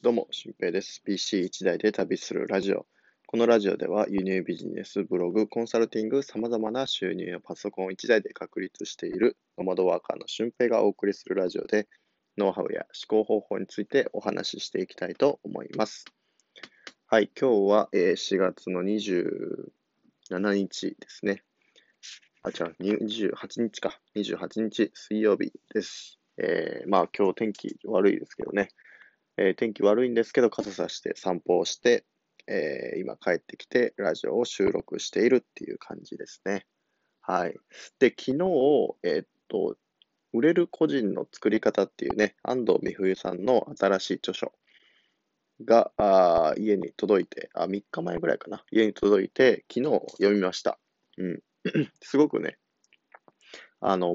どうも、しゅんぺいです。PC1 台で旅するラジオ。このラジオでは輸入ビジネス、ブログ、コンサルティング、様々な収入やパソコン1台で確立しているノマドワーカーのしゅんぺいがお送りするラジオで、ノウハウや思考方法についてお話ししていきたいと思います。はい、今日は4月の27日ですね。28日水曜日です。今日天気悪いですけどね。天気悪いんですけど、傘さして散歩をして、今帰ってきてラジオを収録しているっていう感じですね。はい。で、昨日、売れる個人の作り方っていうね、安藤美冬さんの新しい著書が、家に届いて、3日前ぐらいかな。家に届いて、昨日読みました。うん。すごくね、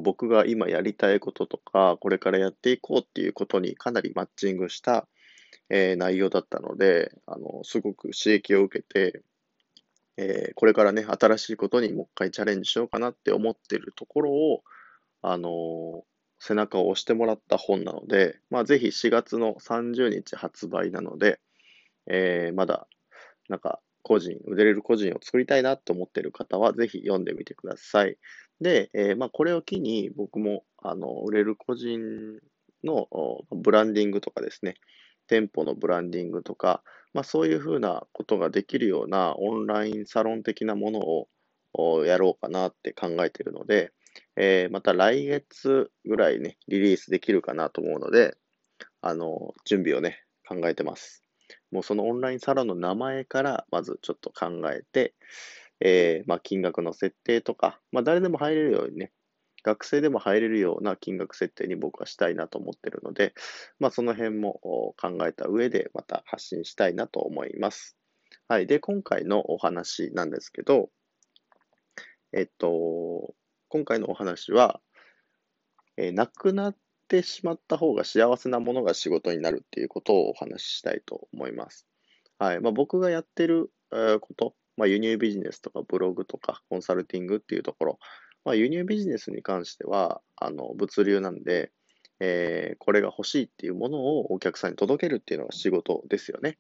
僕が今やりたいこととか、これからやっていこうっていうことにかなりマッチングした、内容だったので、すごく刺激を受けて、これからね、新しいことにもう一回チャレンジしようかなって思ってるところを、背中を押してもらった本なので、ぜひ4月の30日発売なので、まだ、なんか、売れる個人を作りたいなと思っている方は、ぜひ読んでみてください。で、これを機に僕も、売れる個人のブランディングとかですね、店舗のブランディングとか、そういうふうなことができるようなオンラインサロン的なものをやろうかなって考えているので、また来月ぐらいね、リリースできるかなと思うので、準備をね、考えてます。もうそのオンラインサロンの名前からまずちょっと考えて、金額の設定とか、誰でも入れるようにね、学生でも入れるような金額設定に僕はしたいなと思ってるので、その辺も考えた上でまた発信したいなと思います。はい。で、今回のお話なんですけど、今回のお話は、亡くなってしまった方が幸せなものが仕事になるっていうことをお話ししたいと思います。はい。僕がやってること、輸入ビジネスとかブログとかコンサルティングっていうところ、輸入ビジネスに関しては、物流なんで、これが欲しいっていうものをお客さんに届けるっていうのが仕事ですよね。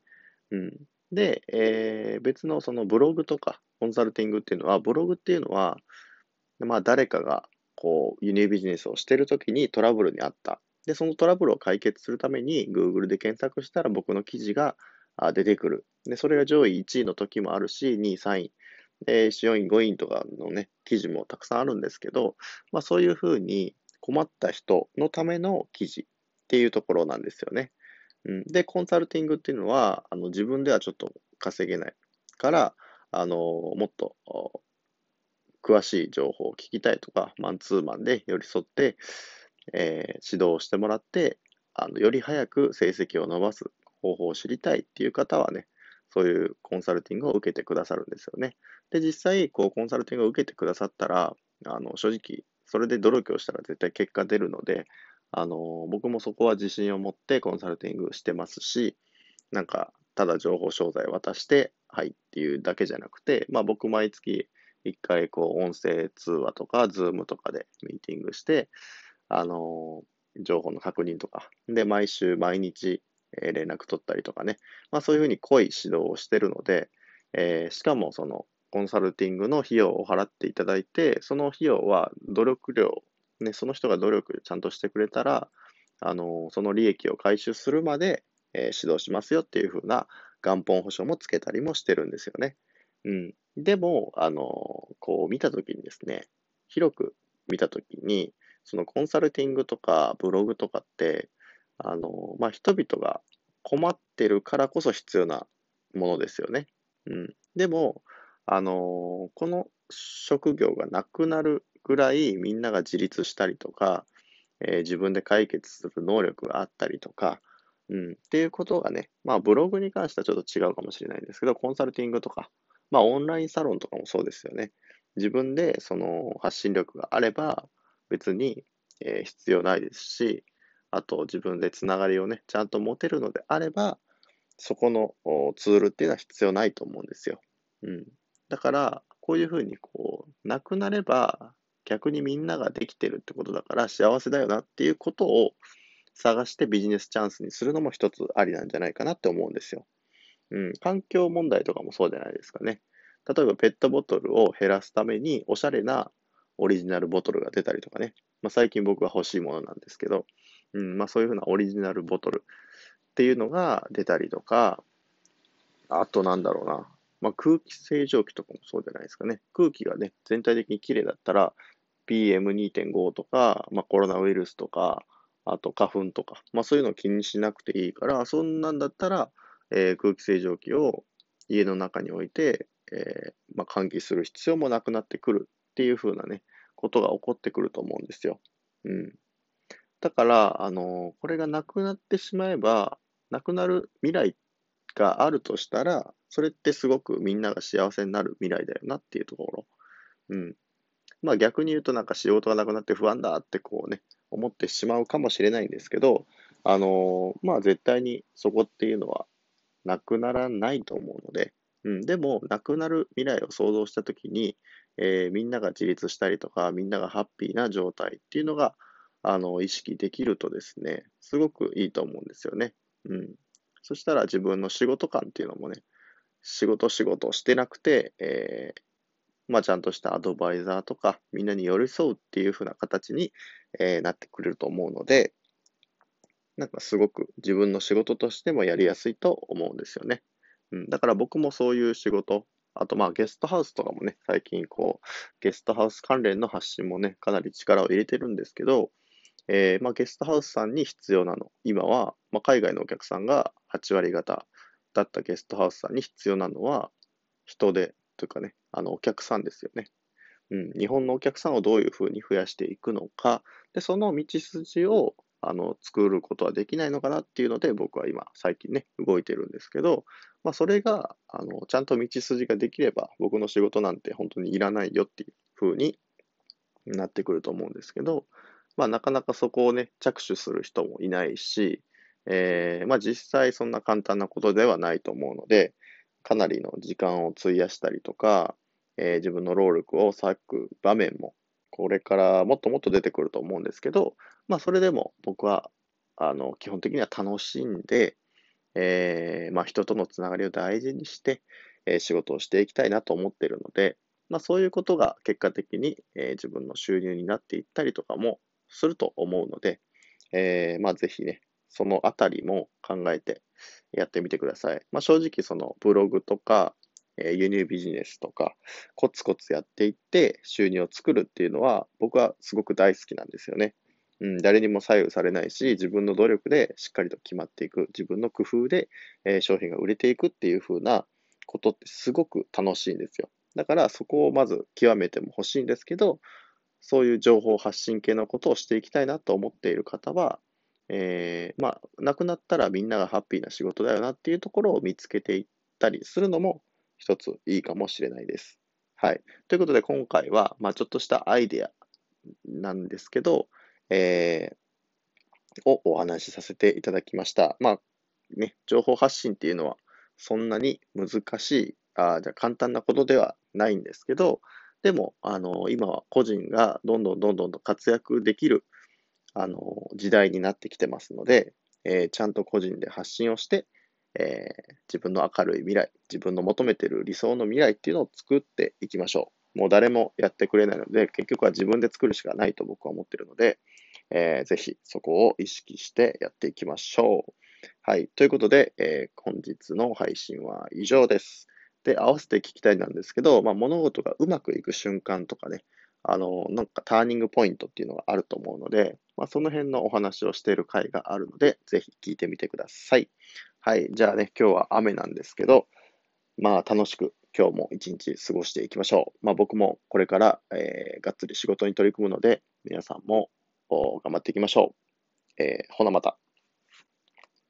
うん。で、別のそのブログとかコンサルティングっていうのは、ブログっていうのは、誰かが輸入ビジネスをしてるときにトラブルにあった。で、そのトラブルを解決するために Google で検索したら僕の記事が出てくる。で、それが上位1位の時もあるし、2位、3位、4位、5位とかのね、記事もたくさんあるんですけど、そういうふうに困った人のための記事っていうところなんですよね。うん、で、コンサルティングっていうのは、自分ではちょっと稼げないから、もっと詳しい情報を聞きたいとか、マンツーマンで寄り添って、指導してもらって、より早く成績を伸ばす方法を知りたいっていう方はね、そういうコンサルティングを受けてくださるんですよね。で、実際、コンサルティングを受けてくださったら、正直、それで努力をしたら絶対結果出るので、僕もそこは自信を持ってコンサルティングしてますし、なんか、ただ情報商材渡して、はいっていうだけじゃなくて、僕毎月1回、音声通話とか、ズームとかでミーティングして、情報の確認とか、で、毎週、毎日、連絡取ったりとかね、そういうふうに濃い指導をしてるので、しかもそのコンサルティングの費用を払っていただいて、その費用は努力量、ね、その人が努力ちゃんとしてくれたら、その利益を回収するまで、指導しますよっていうふうな元本保証もつけたりもしてるんですよね。うん、でも、見たときにですね、広く見たときに、そのコンサルティングとかブログとかって、人々が困ってるからこそ必要なものですよね。うん、でも、この職業がなくなるぐらいみんなが自立したりとか、自分で解決する能力があったりとか、っていうことがね、ブログに関してはちょっと違うかもしれないんですけど、コンサルティングとか、オンラインサロンとかもそうですよね。自分でその発信力があれば別に、必要ないですし、あと自分でつながりをね、ちゃんと持てるのであれば、そこのツールっていうのは必要ないと思うんですよ。うん。だから、こういうふうになくなれば、逆にみんなができてるってことだから幸せだよなっていうことを、探してビジネスチャンスにするのも一つありなんじゃないかなって思うんですよ。環境問題とかもそうじゃないですかね。例えばペットボトルを減らすためにおしゃれなオリジナルボトルが出たりとかね。最近僕は欲しいものなんですけど、そういうふうなオリジナルボトルっていうのが出たりとか、あとなんだろうな。空気清浄機とかもそうじゃないですかね。空気がね、全体的に綺麗だったら、PM2.5 とか、コロナウイルスとか、あと花粉とか、そういうのを気にしなくていいから、そんなんだったら、空気清浄機を家の中に置いて、換気する必要もなくなってくるっていう風なね、ことが起こってくると思うんですよ。だから、これがなくなってしまえば、なくなる未来があるとしたら、それってすごくみんなが幸せになる未来だよなっていうところ。逆に言うと仕事がなくなって不安だってこうね、思ってしまうかもしれないんですけど、絶対にそこっていうのはなくならないと思うので、でもなくなる未来を想像したときに、みんなが自立したりとか、みんながハッピーな状態っていうのが、意識できるとですね、すごくいいと思うんですよね。そしたら自分の仕事感っていうのもね、仕事してなくて、ちゃんとしたアドバイザーとか、みんなに寄り添うっていう風な形に、なってくれると思うので、すごく自分の仕事としてもやりやすいと思うんですよね。だから僕もそういう仕事、あとゲストハウスとかもね、最近ゲストハウス関連の発信もね、かなり力を入れてるんですけど、ゲストハウスさんに必要なの。今は、海外のお客さんが8割方だったゲストハウスさんに必要なのは、人手というかね、お客さんですよね。日本のお客さんをどういうふうに増やしていくのか、で、その道筋を作ることはできないのかなっていうので、僕は今、最近ね、動いてるんですけど、それが、ちゃんと道筋ができれば、僕の仕事なんて本当にいらないよっていうふうになってくると思うんですけど、なかなかそこをね、着手する人もいないし、実際そんな簡単なことではないと思うので、かなりの時間を費やしたりとか、自分の労力を割く場面も、これからもっともっと出てくると思うんですけど、それでも僕は、基本的には楽しんで、人とのつながりを大事にして、仕事をしていきたいなと思っているので、そういうことが結果的に、自分の収入になっていったりとかも、すると思うので、ぜひね、そのあたりも考えてやってみてください。正直、そのブログとか、輸入ビジネスとか、コツコツやっていって収入を作るっていうのは、僕はすごく大好きなんですよね。誰にも左右されないし、自分の努力でしっかりと決まっていく、自分の工夫で、商品が売れていくっていう風なことってすごく楽しいんですよ。だから、そこをまず極めても欲しいんですけど、そういう情報発信系のことをしていきたいなと思っている方は、亡くなったらみんながハッピーな仕事だよなっていうところを見つけていったりするのも一ついいかもしれないです。ということで今回は、ちょっとしたアイデアなんですけど、をお話しさせていただきました。情報発信っていうのはそんなに難しい、簡単なことではないんですけど、でも、今は個人がどんどん活躍できる、時代になってきてますので、ちゃんと個人で発信をして、自分の明るい未来、自分の求めている理想の未来っていうのを作っていきましょう。もう誰もやってくれないので、結局は自分で作るしかないと僕は思っているので、ぜひそこを意識してやっていきましょう。ということで、本日の配信は以上です。で、合わせて聞きたいなんですけど、物事がうまくいく瞬間とかね、ターニングポイントっていうのがあると思うので、その辺のお話をしている回があるので、ぜひ聞いてみてください。じゃあね、今日は雨なんですけど、楽しく今日も一日過ごしていきましょう。僕もこれから、がっつり仕事に取り組むので、皆さんも頑張っていきましょう。ほなまた。